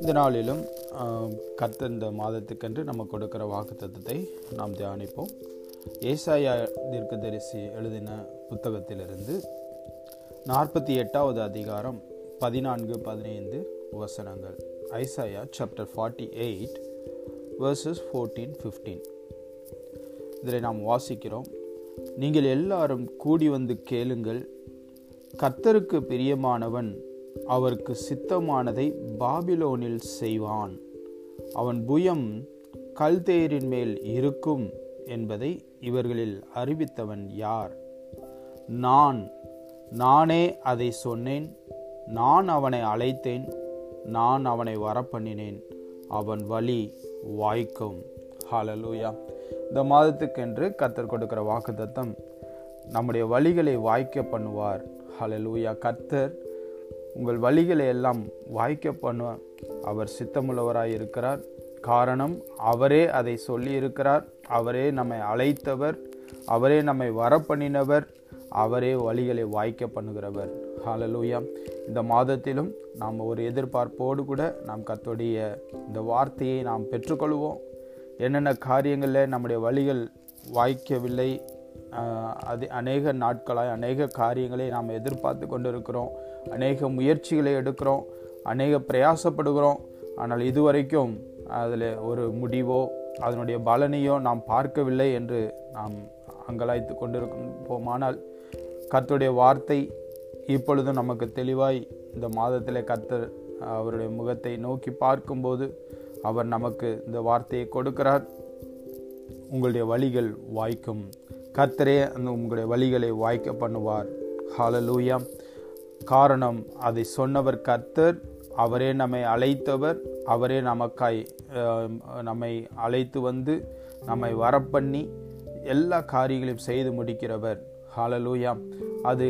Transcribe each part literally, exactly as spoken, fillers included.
இந்த நாளிலும் கர்த்தர் இந்த மாதத்துக்கென்று நம்ம கொடுக்கிற வாக்குத்தத்தத்தை நாம் தியானிப்போம். ஏசாயா தீர்க்கதரிசி எழுதின புத்தகத்திலிருந்து நாற்பத்தி எட்டாவது அதிகாரம் பதினான்கு பதினைந்து வசனங்கள். Isaiah chapter forty eight verses fourteen fifteen. இதில் நாம் வாசிக்கிறோம், நீங்கள் எல்லாரும் கூடி வந்து கேளுங்கள், கர்த்தருக்கு பிரியமானவன் அவருக்கு சித்தமானதை பாபிலோனில் செய்வான், அவன் புயம் கல்தேரின் மேல் இருக்கும் என்பதை இவர்களில் அறிவித்தவன் யார்? நான் நானே அதை சொன்னேன், நான் அவனை அழைத்தேன், நான் அவனை வரப்பண்ணினேன், அவன் வழி வாய்க்கும். ஹல்லேலூயா. இந்த மாதத்துக்கென்று கர்த்தர் கொடுக்கிற வாக்குத்தத்தம், நம்முடைய வழிகளை வாய்க்க பண்ணுவார். ஹல்லேலூயா. கர்த்தர் உங்கள் வழிகளை எல்லாம் வாய்க்க பண்ண அவர் சித்தமுள்ளவராய் இருக்கிறார். காரணம், அவரே அதை சொல்லி இருக்கிறார். அவரே நம்மை அழைத்தவர், அவரே நம்மை வரப்பண்ணினவர், அவரே வழிகளை வாய்க்க பண்ணுகிறவர். ஹல்லேலூயா. இந்த மாதத்திலும் நாம் ஒரு எதிர்பார்ப்போடு கூட நாம் கர்த்தருடைய இந்த வார்த்தையை நாம் பெற்றுக்கொள்வோம். என்னென்ன காரியங்களில் நம்முடைய வழிகள் வாய்க்கவில்லை, அது அநேக நாட்களாய் அநேக காரியங்களை நாம் எதிர்பார்த்து கொண்டிருக்கிறோம், அநேக முயற்சிகளை எடுக்கிறோம், அநேக பிரயாசப்படுகிறோம், ஆனால் இதுவரைக்கும் அதில் ஒரு முடிவோ அதனுடைய பலனையோ நாம் பார்க்கவில்லை என்று நாம் அங்கலாய்த்து கொண்டிருப்போம். ஆனால் கர்த்தருடைய வார்த்தை இப்பொழுதும் நமக்கு தெளிவாய், இந்த மாதத்தில் கர்த்தர் அவருடைய முகத்தை நோக்கி பார்க்கும்போது அவர் நமக்கு இந்த வார்த்தையை கொடுக்கிறார், உங்களுடைய வழிகள் வாய்க்கும். கர்த்தரே அந்த உங்களுடைய வழிகளை வாய்க்க பண்ணுவார். ஹல்லேலூயா. காரணம், அதை சொன்னவர் கர்த்தர், அவரே நம்மை அழைத்தவர், அவரே நமக்காய் நம்மை அழைத்து வந்து நம்மை வரப்பண்ணி எல்லா காரியங்களையும் செய்து முடிக்கிறவர். ஹல்லேலூயா. அது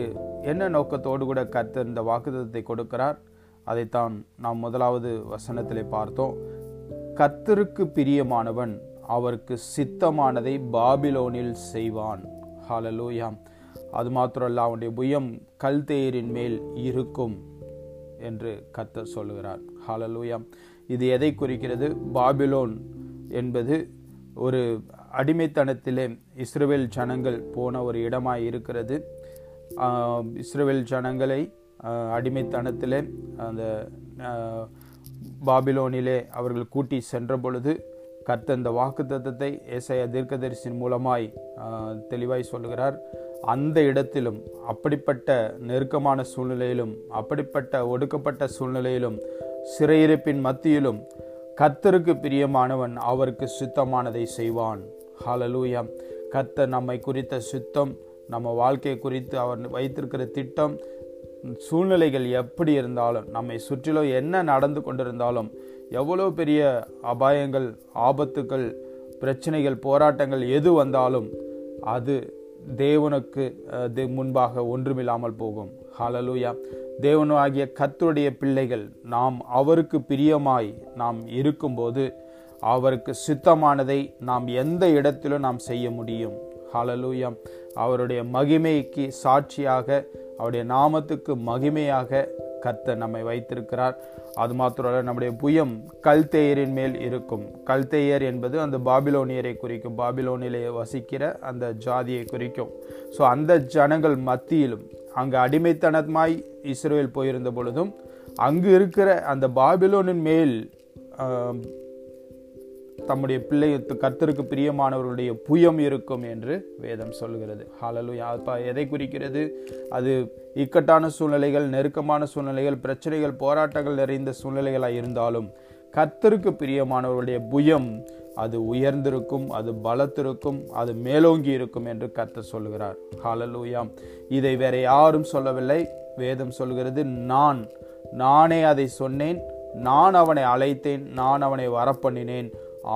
என்ன நோக்கத்தோடு கூட கர்த்தர் இந்த வாக்குத்தத்தத்தை கொடுக்கிறார், அதைத்தான் நாம் முதலாவது வசனத்திலே பார்த்தோம். கர்த்தருக்கு பிரியமானவன் அவருக்கு சித்தமானதை பாபிலோனில் செய்வான். ஹல்லேலூயா. அது மாத்திரமல்ல, அவனுடைய புயம் கல்தேரின் மேல் இருக்கும் என்று கர்த்தர் சொல்கிறார். ஹல்லேலூயா. இது எதை குறிக்கிறது? பாபிலோன் என்பது ஒரு அடிமைத்தனத்திலே இஸ்ரவேல் ஜனங்கள் போன ஒரு இடமாய் இருக்கிறது. இஸ்ரவேல் ஜனங்களை அடிமைத்தனத்திலே அந்த பாபிலோனிலே அவர்கள் கூட்டி சென்ற பொழுது கர்த்தர் இந்த வாக்குத்தத்தத்தை ஏசாயா தீர்க்கதரிசியின் மூலமாய் தெளிவாய் சொல்கிறார். அந்த இடத்திலும் அப்படிப்பட்ட நெருக்கமான சூழ்நிலையிலும் அப்படிப்பட்ட ஒடுக்கப்பட்ட சூழ்நிலையிலும் சிறையிருப்பின் மத்தியிலும் கர்த்தருக்கு பிரியமானவன் அவருக்கு சித்தமானதை செய்வான். ஹல்லேலூயா. கர்த்தர் நம்மை குறித்த சித்தம், நம்ம வாழ்க்கை குறித்து அவர் வைத்திருக்கிற திட்டம், சூழ்நிலைகள் எப்படி இருந்தாலும், நம்மை சுற்றிலும் என்ன நடந்து கொண்டிருந்தாலும், எவ்வளோ பெரிய அபாயங்கள், ஆபத்துக்கள், பிரச்சனைகள், போராட்டங்கள் எது வந்தாலும் அது தேவனுக்கு முன்பாக ஒன்றுமில்லாமல் போகும். ஹல்லேலூயா. தேவனாகிய கர்த்தருடைய பிள்ளைகள் நாம் அவருக்கு பிரியமாய் நாம் இருக்கும்போது அவருக்கு சித்தமானதை நாம் எந்த இடத்திலும் நாம் செய்ய முடியும். ஹல்லேலூயா. அவருடைய மகிமைக்கு சாட்சியாக, அவருடைய நாமத்துக்கு மகிமையாக கர்த்தர் நம்மை வைத்திருக்கிறார். அது மாத்திரமல்ல, நம்முடைய புயம் கல்தேயரின் மேல் இருக்கும். கல்தேயர் என்பது அந்த பாபிலோனியரை குறிக்கும், பாபிலோனிலே வசிக்கிற அந்த ஜாதியை குறிக்கும். ஸோ அந்த ஜனங்கள் மத்தியிலும் அங்கு அடிமைத்தனமாய் இஸ்ரவேல் போயிருந்த பொழுதும் அங்கு இருக்கிற அந்த பாபிலோனின் மேல் தம்முடைய பிள்ளை கர்த்தருக்கு பிரியமானவர்களுடைய புயம் இருக்கும் என்று வேதம் சொல்கிறது. ஹல்லேலூயா. எதை குறிக்கிறது? அது இக்கட்டான சூழ்நிலைகள், நெருக்கமான சூழ்நிலைகள், பிரச்சனைகள், போராட்டங்கள் நிறைந்த சூழ்நிலைகளாக இருந்தாலும் கர்த்தருக்கு பிரியமானவர்களுடைய புயம் அது உயர்ந்திருக்கும், அது பலத்திருக்கும், அது மேலோங்கி இருக்கும் என்று கர்த்தர் சொல்கிறார். ஹல்லேலூயா. இதை வேற யாரும் சொல்லவில்லை, வேதம் சொல்கிறது. நான் நானே அதை சொன்னேன், நான் அவனை அழைத்தேன், நான் அவனை வரப்பண்ணினேன்,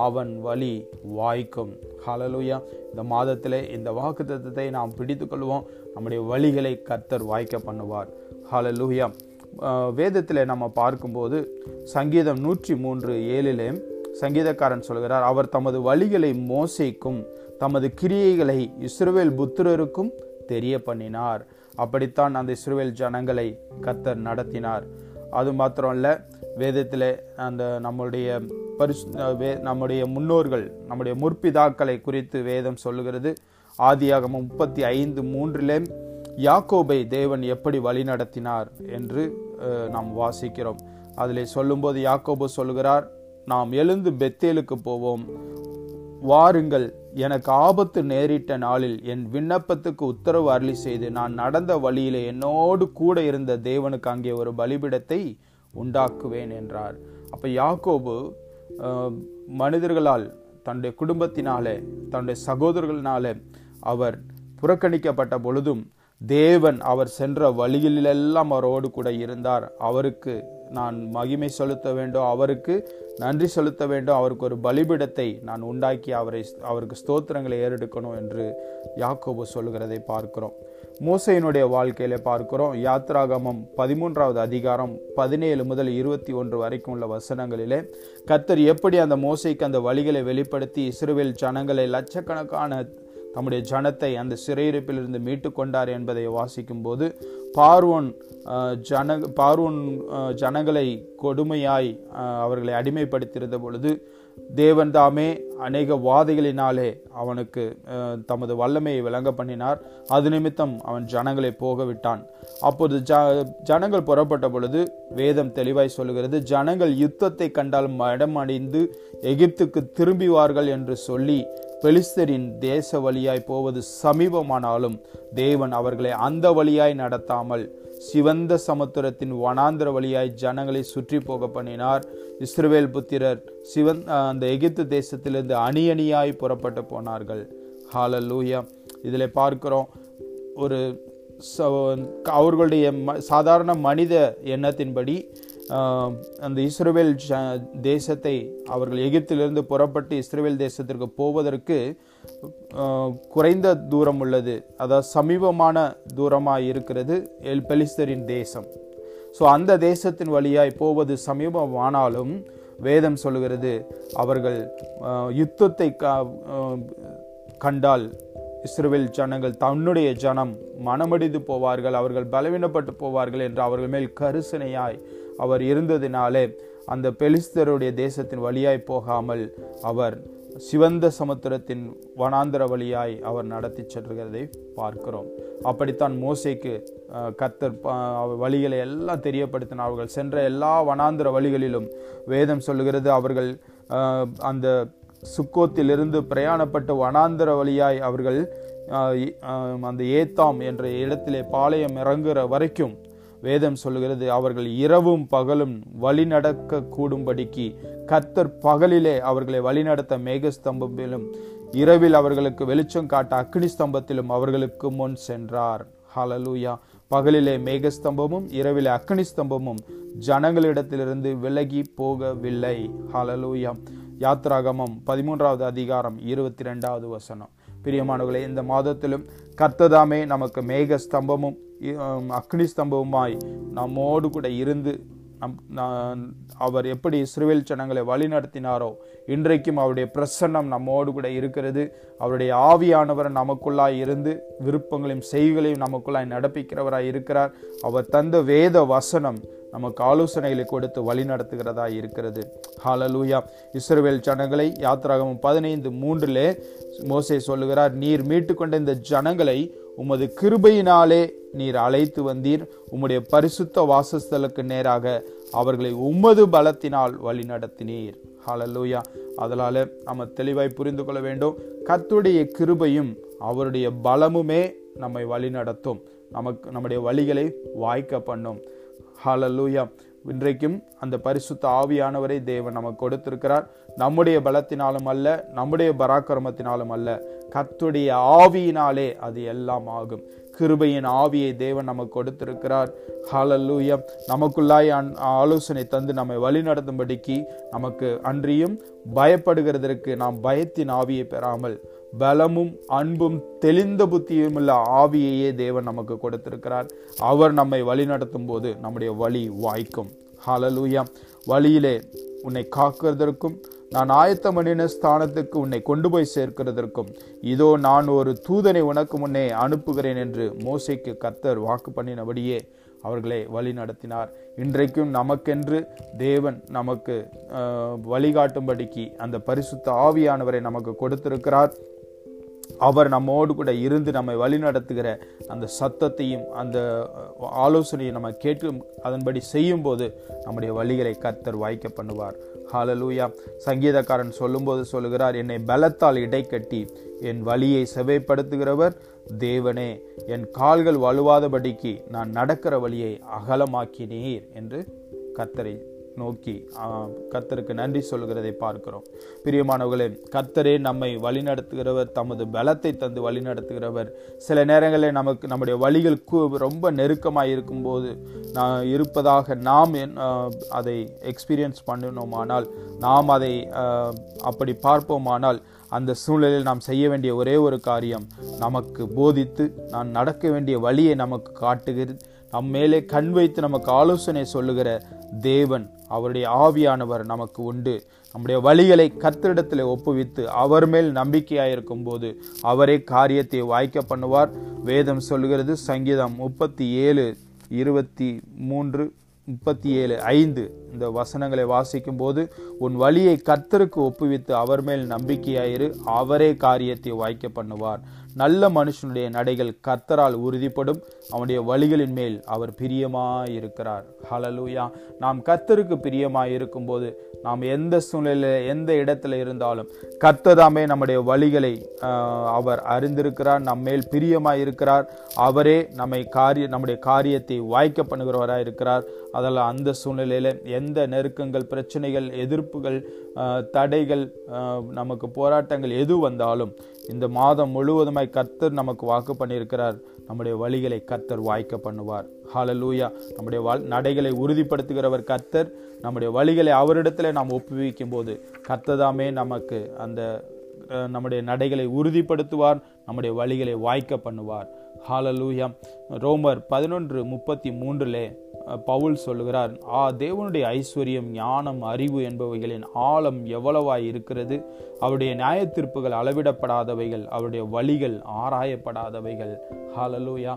அவன் வழி வாய்க்கும். ஹல்லேலூயா. இந்த மாதத்தில் இந்த வாக்குத்தத்தத்தை நாம் பிடித்துக்கொள்வோம். நம்முடைய வழிகளை கர்த்தர் வாய்க்க பண்ணுவார். ஹல்லேலூயா. வேதத்தில் நம்ம பார்க்கும்போது சங்கீதம் நூற்றி மூன்று ஏழிலே சங்கீதக்காரன் சொல்கிறார், அவர் தமது வழிகளை மோசேக்கும் தமது கிரியைகளை இஸ்ரவேல் புத்திரருக்கும் தெரிய பண்ணினார். அப்படித்தான் அந்த இஸ்ரவேல் ஜனங்களை கர்த்தர் நடத்தினார். அது மாத்திரம் இல்லை, வேதத்தில் அந்த நம்முடைய பரிசு நம்முடைய முன்னோர்கள் நம்முடைய முற்பிதாக்களை குறித்து வேதம் சொல்லுகிறது. ஆதியாகமம் முப்பத்தி ஐந்து மூன்றிலே யாக்கோபை தேவன் எப்படி வழி நடத்தினார் என்று நாம் வாசிக்கிறோம். அதிலே சொல்லும்போது யாக்கோபு சொல்கிறார், நாம் எழுந்து பெத்தேலுக்கு போவோம், வாருங்கள், எனக்கு ஆபத்து நேரிட்ட நாளில் என் விண்ணப்பத்துக்கு உத்தரவு அருளி செய்து நான் நடந்த வழியிலே என்னோடு கூட இருந்த தேவனுக்கு அங்கே ஒரு பலிபீடத்தை உண்டாக்குவேன் என்றார். அப்போ யாக்கோபு மனிதர்களால், தன்னுடைய குடும்பத்தினாலே, தன்னுடைய சகோதரர்களினாலே அவர் புறக்கணிக்கப்பட்ட பொழுதும் தேவன் அவர் சென்ற வழியிலெல்லாம் அவரோடு கூட இருந்தார். அவருக்கு நான் மகிமை செலுத்த வேண்டும், அவருக்கு நன்றி செலுத்த வேண்டும், அவருக்கு ஒரு பலிபீடத்தை நான் உண்டாக்கி அவரை அவருக்கு ஸ்தோத்திரங்களை ஏறெடுக்கணும் என்று யாக்கோபு சொல்கிறதை பார்க்கிறோம். மோசையினுடைய வாழ்க்கையில பார்க்கிறோம். யாத்ராகமம் பதிமூன்றாவது அதிகாரம் பதினேழு முதல் இருபத்தி ஒன்று வரைக்கும் உள்ள வசனங்களிலே கர்த்தர் எப்படி அந்த மோசைக்கு அந்த வழிகளை வெளிப்படுத்தி இஸ்ரவேல் ஜனங்களை, லட்சக்கணக்கான நம்முடைய ஜனத்தை அந்த சிறையிருப்பிலிருந்து மீட்டு கொண்டார் என்பதை வாசிக்கும் போது, பார்வோன் ஜன பார்வோன் ஜனங்களை கொடுமையாய் அவர்களை அடிமைப்படுத்தியிருந்த பொழுது தேவன் தாமே அநேக வாதைகளினாலே அவனுக்கு தமது வல்லமையை விளங்க பண்ணினார். அது நிமித்தம் அவன் ஜனங்களை போக விட்டான். அப்போது ஜ ஜனங்கள் புறப்பட்ட பொழுது வேதம் தெளிவாய் சொல்லுகிறது, ஜனங்கள் யுத்தத்தை கண்டால் மடமடைந்து எகிப்துக்கு திரும்பிவார்கள் என்று சொல்லி பெலிஸ்தரின் தேச வழியாய் போவது சமீபமானாலும் தேவன் அவர்களை அந்த வழியாய் நடத்தாமல் சிவந்த சமுத்திரத்தின் வனாந்திர வழியாய் ஜனங்களை சுற்றி போக பண்ணினார். இஸ்ரவேல் புத்திரர் சிவன் அந்த எகிப்து தேசத்திலிருந்து அணி அணியாய் புறப்பட்டு போனார்கள். ஹாலலூயா. இதில் பார்க்கிறோம், ஒரு அவர்களுடைய சாதாரண மனித எண்ணத்தின்படி அந்த இஸ்ரவேல் தேசத்தை அவர்கள் எகிப்திலிருந்து புறப்பட்டு இஸ்ரவேல் தேசத்திற்கு போவதற்கு குறைந்த தூரம் உள்ளது, அதாவது சமீபமான தூரமாக இருக்கிறது எல் பெலிஸ்தரின் தேசம். ஸோ அந்த தேசத்தின் வழியாய் போவது சமீபமானாலும் வேதம் சொல்லுகிறது, அவர்கள் யுத்தத்தை கண்டால் இஸ்ரவேல் ஜனங்கள், தன்னுடைய ஜனம் மனமடிந்து போவார்கள், அவர்கள் பலவீனப்பட்டு போவார்கள் என்று அவர்கள் மேல் கரிசனையாய் அவர் இருந்ததினாலே அந்த பெலிஸ்தருடைய தேசத்தின் வழியாய் போகாமல் அவர் சிவந்த சமுத்திரத்தின் வனாந்தர வழியாய் அவர் நடத்தி செல்கிறதை பார்க்கிறோம். அப்படித்தான் மோசைக்கு கர்த்தர் வழிகளை எல்லாம் தெரியப்படுத்தினார். அவர்கள் சென்ற எல்லா வனாந்தர வழிகளிலும் வேதம் சொல்லுகிறது, அவர்கள் அந்த சுக்கோத்திலிருந்து பிரயாணப்பட்டு வனாந்தர வழியாய் அவர்கள் அந்த ஏத்தாம் என்ற இடத்திலே பாளையம் இறங்குற வரைக்கும் வேதம் சொல்லுகிறது, அவர்கள் இரவும் பகலும் வழி நடக்க கூடும்படிக்கு கர்த்தர் பகலிலே அவர்களை வழிநடத்த மேகஸ்தம்பத்திலும் இரவில் அவர்களுக்கு வெளிச்சம் காட்ட அக்னி ஸ்தம்பத்திலும் அவர்களுக்கு முன் சென்றார். ஹலலூயா. பகலிலே மேகஸ்தம்பமும் இரவிலே அக்னி ஸ்தம்பமும் ஜனங்களிடத்திலிருந்து விலகி போகவில்லை. ஹலலூயா. யாத்ராகமம் பதிமூன்றாவது அதிகாரம் இருபத்தி இரண்டாவது வசனம். பிரியமானவர்களே, இந்த மாதத்திலும் கர்த்ததாமே நமக்கு மேக ஸ்தம்பமும் அக்னி ஸ்தம்பமாய் நம்மோடு கூட இருந்து நம் அவர் எப்படி இஸ்ரவேல் ஜனங்களை வழி நடத்தினாரோ இன்றைக்கும் அவருடைய பிரசன்னம் நம்மோடு கூட இருக்கிறது. அவருடைய ஆவியானவர் நமக்குள்ளாய் இருந்து விருப்பங்களையும் செய்திகளையும் நமக்குள்ளாய் நடப்பிக்கிறவராய் இருக்கிறார். அவர் தந்த வேத வசனம் நமக்கு ஆலோசனைகளை கொடுத்து வழி நடத்துகிறதா இருக்கிறது. ஹாலலூயா. இஸ்ரவேல் ஜனங்களை யாத்ராகமம் பதினைந்து மூன்றிலே மோசே சொல்லுகிறார், நீர் மீட்டு கொண்ட இந்த ஜனங்களை உமது கிருபையினாலே நீர் அழைத்து வந்தீர், உம்முடைய பரிசுத்த வாசஸ்தலுக்கு நேராக அவர்களை உமது பலத்தினால் வழி நடத்தினீர். ஹாலலூயா. அதனால் நம்ம தெளிவாய் புரிந்து கொள்ள வேண்டும், கர்த்தருடைய கிருபையும் அவருடைய பலமுமே நம்மை வழி நடத்தும், நமக்கு நம்முடைய வழிகளை வாய்க்க பண்ணும். ஹாலலூயா. இன்றைக்கும் அந்த பரிசுத்த ஆவியானவரை தேவன் நமக்கு கொடுத்திருக்கிறார். நம்முடைய பலத்தினாலும் அல்ல, நம்முடைய பராக்கிரமத்தினாலும் அல்ல, கர்த்தருடைய ஆவியினாலே அது எல்லாம் ஆகும். கிருபையின் ஆவியை தேவன் நமக்கு கொடுத்திருக்கிறார். ஹாலலூயா. நமக்குள்ளாய் ஆலோசனை தந்து நம்மை வழி நடத்தும்படிக்கு நமக்கு அன்றியும் பயப்படுகிறதற்கு நாம் பயத்தின் ஆவியை பெறாமல் பலமும் அன்பும் தெளிந்த புத்தியும் உள்ள ஆவியையே தேவன் நமக்கு கொடுத்திருக்கிறார். அவர் நம்மை வழி நடத்தும் போது நம்முடைய வழி வாய்க்கும். ஹாலலூயா. வழியிலே உன்னை காக்கிறதற்கும் நான் ஆயத்த மணின ஸ்தானத்துக்கு உன்னை கொண்டு போய் சேர்க்கிறதற்கும் இதோ நான் ஒரு தூதனை உனக்கு முன்னே அனுப்புகிறேன் என்று மோசேக்கு கர்த்தர் வாக்கு பண்ணினபடியே அவர்களை வழி நடத்தினார். இன்றைக்கும் நமக்கென்று தேவன் நமக்கு வழிகாட்டும்படிக்கு அந்த பரிசுத்த ஆவியானவரை நமக்கு கொடுத்திருக்கிறார். அவர் நம்மோடு கூட இருந்து நம்மை வழி நடத்துகிற அந்த சத்தத்தையும் அந்த ஆலோசனையும் நம்ம கேட்கும் அதன்படி செய்யும் போது நம்முடைய வழிகளை கர்த்தர் வாய்க்க பண்ணுவார். ஹாலலூயா. சங்கீதக்காரன் சொல்லும்போது சொல்லுகிறார், என்னை பலத்தால் இடைக்கட்டி என் வழியை செவைப்படுத்துகிறவர் தேவனே, என் கால்கள் வலுவாதபடிக்கு நான் நடக்கிற வழியை அகலமாக்கினீர் என்று கர்த்தரை நோக்கி கர்த்தருக்கு நன்றி சொல்கிறதை பார்க்கிறோம். பிரியமானவர்களே, கர்த்தரே நம்மை வழிநடத்துகிறவர், தமது பலத்தை தந்து வழிநடத்துகிறவர். சில நேரங்களில் நமக்கு நம்முடைய வழிகள் ரொம்ப நெருக்கமாக இருக்கும்போது நான் இருப்பதாக நாம் அதை எக்ஸ்பீரியன்ஸ் பண்ணினோமானால், நாம் அதை அப்படி பார்ப்போமானால், அந்த சூழலில் நாம் செய்ய வேண்டிய ஒரே ஒரு காரியம், நமக்கு போதித்து நான் நடக்க வேண்டிய வழியை நமக்கு காட்டுகிறது, நம் மேலே கண் வைத்து நமக்கு ஆலோசனை சொல்லுகிற தேவன் அவருடைய ஆவியானவர் நமக்கு உண்டு. நம்முடைய வழிகளை கர்த்தரிடத்தில் ஒப்புவித்து அவர் மேல் நம்பிக்கையாயிருக்கும் போது அவரே காரியத்தை வாய்க்க பண்ணுவார். வேதம் சொல்கிறது, சங்கீதம் முப்பத்தி ஏழு இருபத்தி மூன்று முப்பத்தி ஏழு ஐந்து இந்த வசனங்களை வாசிக்கும் போது, உன் வழியை கர்த்தருக்கு ஒப்புவித்து அவர் மேல் நம்பிக்கையாயிரு, அவரே காரியத்தை வாய்க்க பண்ணுவார். நல்ல மனுஷனுடைய நடைகள் கர்த்தரால் உறுதிப்படும், அவனுடைய வழிகளின் மேல் அவர் பிரியமாயிருக்கிறார். ஹலலூயா. நாம் கர்த்தருக்கு பிரியமாயிருக்கும் போது நாம் எந்த சூழ்நிலையில எந்த இடத்துல இருந்தாலும் கர்த்தராமே நம்முடைய வழிகளை அவர் அறிந்திருக்கிறார், நம்மேல் பிரியமாயிருக்கிறார், அவரே நம்மை காரிய நம்முடைய காரியத்தை வாய்க்க பண்ணுகிறவராக இருக்கிறார். அதெல்லாம் அந்த சூழ்நிலையில எந்த நெருக்கங்கள், பிரச்சனைகள், எதிர்ப்புகள், தடைகள், நமக்கு போராட்டங்கள் எது வந்தாலும் இந்த மாதம் முழுவதுமாய் கர்த்தர் நமக்கு வாக்கு பண்ணியிருக்கிறார். நம்முடைய வழிகளை கர்த்தர் வாய்க்க பண்ணுவார். ஹாலலூயா. நம்முடைய வாழ் நடைகளை உறுதிப்படுத்துகிறவர் கர்த்தர். நம்முடைய வழிகளை அவரிடத்துல நாம் ஒப்புவிக்கும் போது கர்த்ததாமே நமக்கு அந்த நம்முடைய நடைகளை உறுதிப்படுத்துவார், நம்முடைய வழிகளை வாய்க்க பண்ணுவார். ஹாலலூயா. ரோமர் பதினொன்று முப்பத்தி மூன்றிலே பவுல் சொல்லுகிறார், ஆ தேவனுடைய ஐஸ்வர்யம், ஞானம், அறிவு என்பவைகளின் ஆழம் எவ்வளவாய் இருக்கிறது! அவருடைய நியாய தீர்ப்புகள் அளவிடப்படாதவைகள், அவருடைய வழிகள் ஆராயப்படாதவைகள். ஹாலலூயா.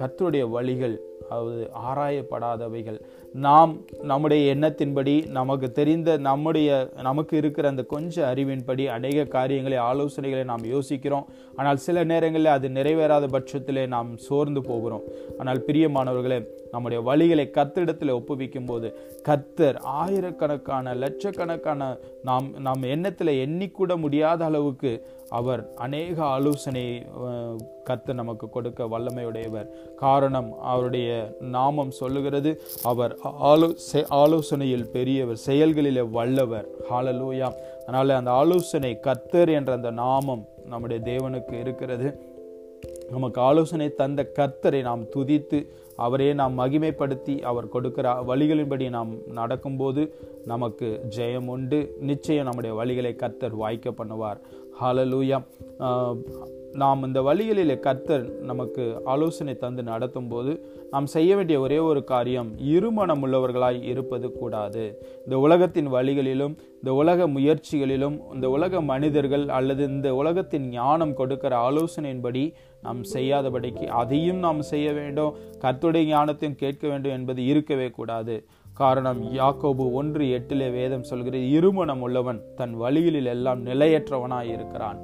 கர்த்தருடைய வழிகள் அது ஆராயப்படாதவைகள். நாம் நம்முடைய எண்ணத்தின்படி நமக்கு தெரிந்த நம்முடைய நமக்கு இருக்கிற அந்த கொஞ்சம் அறிவின்படி அநேக காரியங்களை ஆலோசனைகளை நாம் யோசிக்கிறோம். ஆனால் சில நேரங்களில் அது நிறைவேறாத பட்சத்திலே நாம் சோர்ந்து போகிறோம். ஆனால் பிரியமானவர்களே, நம்முடைய வழிகளை கர்த்தரிடத்தில் ஒப்புவிக்கும் போது கர்த்தர் ஆயிரக்கணக்கான லட்சக்கணக்கான நாம் நாம் எண்ணத்தில் எண்ணிக்கூட முடியாத அளவுக்கு அவர் அநேக ஆலோசனை கர்த்தர் நமக்கு கொடுக்க வல்லமையுடையவர். காரணம், அவருடைய நாமம் சொல்லுகிறது, அவர் ஆலோச ஆலோசனையில் பெரியவர், செயல்களிலே வல்லவர். ஹாலலூயா. அதனால் அந்த ஆலோசனை கர்த்தர் என்ற அந்த நாமம் நம்முடைய தேவனுக்கு இருக்கிறது. நமக்கு ஆலோசனை தந்த கர்த்தரை நாம் துதித்து அவரே நாம் மகிமைப்படுத்தி அவர் கொடுக்கிற வழிகளின்படி நாம் நடக்கும்போது நமக்கு ஜெயம் உண்டு. நிச்சயம் நம்முடைய வழிகளை கர்த்தர் வாய்க்க பண்ணுவார். ஹாலலூயா. நாம் இந்த வழிகளிலே கர்த்தர் நமக்கு ஆலோசனை தந்து நடத்தும் போது நாம் செய்ய வேண்டிய ஒரே ஒரு காரியம், இருமனம் உள்ளவர்களாய் இருப்பது கூடாது. இந்த உலகத்தின் வழிகளிலும் இந்த உலக முயற்சிகளிலும் இந்த உலக மனிதர்கள் அல்லது இந்த உலகத்தின் ஞானம் கொடுக்கிற ஆலோசனையின்படி நாம் செய்யாதபடிக்கு அதையும் நாம் செய்ய வேண்டும், கர்த்தருடைய ஞானத்தையும் கேட்க வேண்டும் என்பது இருக்கவே கூடாது. காரணம், யாக்கோபு ஒன்று எட்டிலே வேதம் சொல்கிறது, இருமனம் உள்ளவன் தன் வழிகளில் எல்லாம் நிலையற்றவனாய் இருக்கிறான்.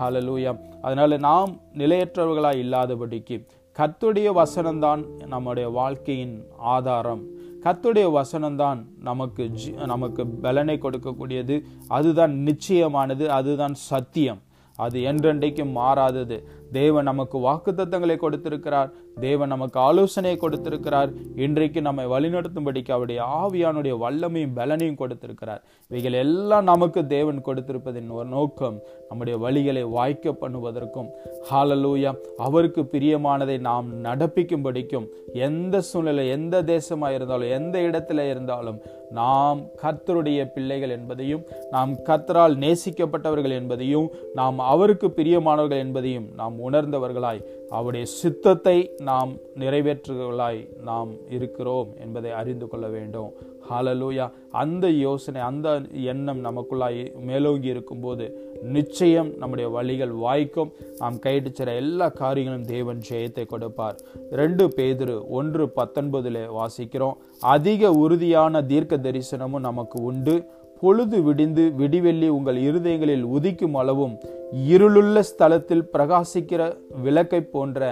ஹலலூயா. அதனால நாம் நிலையற்றவர்களாய் இல்லாதபடிக்கு கர்த்தருடைய வசனம்தான் நம்முடைய வாழ்க்கையின் ஆதாரம். கர்த்தருடைய வசனம்தான் நமக்கு ஜி நமக்கு பலனை கொடுக்கக்கூடியது. அதுதான் நிச்சயமானது, அதுதான் சத்தியம், அது என்றென்றைக்கும் மாறாதது. தேவன் நமக்கு வாக்குத்தத்தங்களை கொடுத்திருக்கிறார், தேவன் நமக்கு ஆலோசனையை கொடுத்திருக்கிறார், இன்றைக்கு நம்மை வழிநடத்தும்படிக்கு அவருடைய ஆவியானுடைய வல்லமையும் பலனையும் கொடுத்திருக்கிறார். இவைகள் எல்லாம் நமக்கு தேவன் கொடுத்திருப்பதின் ஒரு நோக்கம் நம்முடைய வழிகளை வாய்க்க பண்ணுவதற்கும், ஹாலலூயா, அவருக்கு பிரியமானதை நாம் நடப்பிக்கும்படிக்கும், எந்த சூழ்நிலை எந்த தேசமாக இருந்தாலும் எந்த இடத்துல இருந்தாலும் நாம் கர்த்தருடைய பிள்ளைகள் என்பதையும் நாம் கர்த்தரால் நேசிக்கப்பட்டவர்கள் என்பதையும் நாம் அவருக்கு பிரியமானவர்கள் என்பதையும் நாம் நாம் உணர்ந்தவர்களாய், அவருடைய சித்தத்தை நாம் நிறைவேற்றுவர்களாய் நாம் இருக்கிறோம் என்பதை அறிந்து கொள்ள வேண்டும். ஹல்லேலூயா! அந்த யோசனை, அந்த எண்ணம் நமக்குள்ளாய் மேலோங்கி இருக்கும்போது நிச்சயம் நம்முடைய வழிகள் வாய்க்கும். நாம் கையிடுச்சிற எல்லா காரியங்களும் தேவன் ஜெயத்தை கொடுப்பார். ரெண்டு பேதுரு ஒன்று பத்தொன்பதுல வாசிக்கிறோம், அதிக உறுதியான தீர்க்க தரிசனமும் நமக்கு உண்டு. பொழுது விடிந்து விடிவெள்ளி உங்கள் இருதயங்களில் உதிக்கும் அளவும் இருளுள்ள ஸ்தலத்தில் பிரகாசிக்கிற விளக்கை போன்ற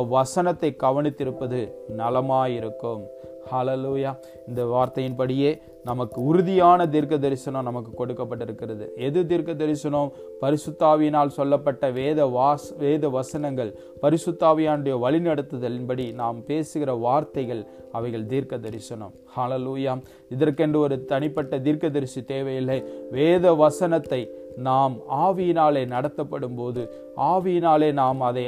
அவ்வசனத்தை கவனித்திருப்பது நலமாயிருக்கும். ஹல்லேலூயா! இந்த வார்த்தையின்படியே நமக்கு உறுதியான தீர்க்க தரிசனம் நமக்கு கொடுக்கப்பட்டிருக்கிறது. எது தீர்க்க தரிசனம்? பரிசுத்தாவியினால் சொல்லப்பட்ட வேத வாஸ் வேத வசனங்கள், பரிசுத்தாவியானுடைய வழிநடத்துதலின்படி நாம் பேசுகிற வார்த்தைகள், அவைகள் தீர்க்க தரிசனம். ஹல்லேலூயா! இதற்கென்று ஒரு தனிப்பட்ட தீர்க்க தரிசி தேவையில்லை. வேத வசனத்தை நாம் ஆவியினாலே நடத்தப்படும் போது, ஆவியினாலே நாம் அதை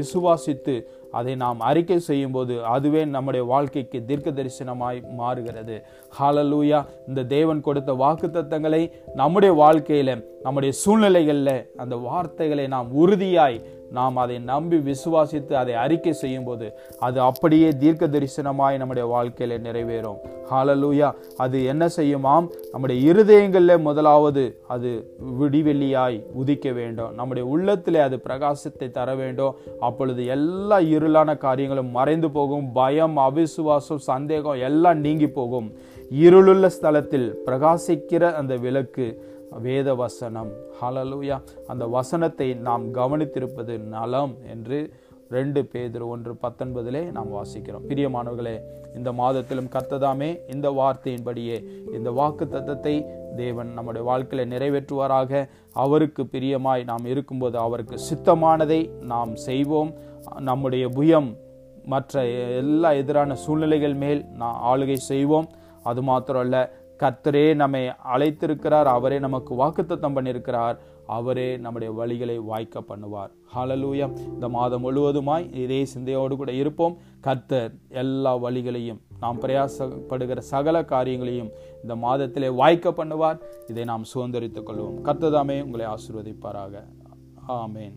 விசுவாசித்து அதை நாம் அறிக்கை செய்யும் போது அதுவே நம்முடைய வாழ்க்கைக்கு தீர்க்க தரிசனமாய் மாறுகிறது. ஹல்லேலூயா! இந்த தேவன் கொடுத்த வாக்குத்தத்தங்களை நம்முடைய வாழ்க்கையில, நம்முடைய சூழ்நிலைகளில் அந்த வார்த்தைகளை நாம் உறுதியாய் நாம் அதை நம்பி விசுவாசித்து அதை அறிக்கை செய்யும் போது அது அப்படியே தீர்க்க தரிசனமாய் நம்முடைய வாழ்க்கையில நிறைவேறும். ஹல்லேலூயா! அது என்ன செய்யுமாம்? நம்முடைய இருதயங்களில் முதலாவது அது விடிவெளியாய் உதிக்க வேண்டும். நம்முடைய உள்ளத்திலே அது பிரகாசத்தை தர வேண்டும். அப்பொழுது எல்லா இருளான காரியங்களும் மறைந்து போகும். பயம், அவிசுவாசம், சந்தேகம் எல்லாம் நீங்கி போகும். இருளுள்ள ஸ்தலத்தில் பிரகாசிக்கிற அந்த விளக்கு வேத வசனம். ஹல்லேலூயா! அந்த வசனத்தை நாம் கவனித்திருப்பது நலம் என்று ரெண்டு பேதுரு ஒன்று பத்தொன்பதிலே நாம் வாசிக்கிறோம். பிரியமானவர்களே, இந்த மாதத்திலும் கர்த்ததாமே இந்த வார்த்தையின்படியே இந்த வாக்கு தத்தத்தை தேவன் நம்முடைய வாழ்க்கையில நிறைவேற்றுவாராக. அவருக்கு பிரியமாய் நாம் இருக்கும்போது அவருக்கு சித்தமானதை நாம் செய்வோம். நம்முடைய புயம் மற்ற எல்லா எதிரான சூழ்நிலைகள் மேல் நாம் ஆளுகை செய்வோம். அது மாத்திரம் அல்ல, கர்த்தரே நம்மை அழைத்திருக்கிறார், அவரே நமக்கு வாக்குத்தத்தம் பண்ணியிருக்கிறார், அவரே நம்முடைய வழிகளை வாய்க்க பண்ணுவார். ஹல்லேலூயா! இந்த மாதம் முழுவதுமாய் இதே சிந்தையோடு கூட இருப்போம். கர்த்தர் எல்லா வழிகளையும், நாம் பிரயாசப்படுகிற சகல காரியங்களையும் இந்த மாதத்திலே வாய்க்க பண்ணுவார். இதை நாம் சுதந்திரித்துக் கொள்வோம். கர்த்தர் தாமே உங்களை ஆசீர்வதிப்பாராக. ஆமேன்.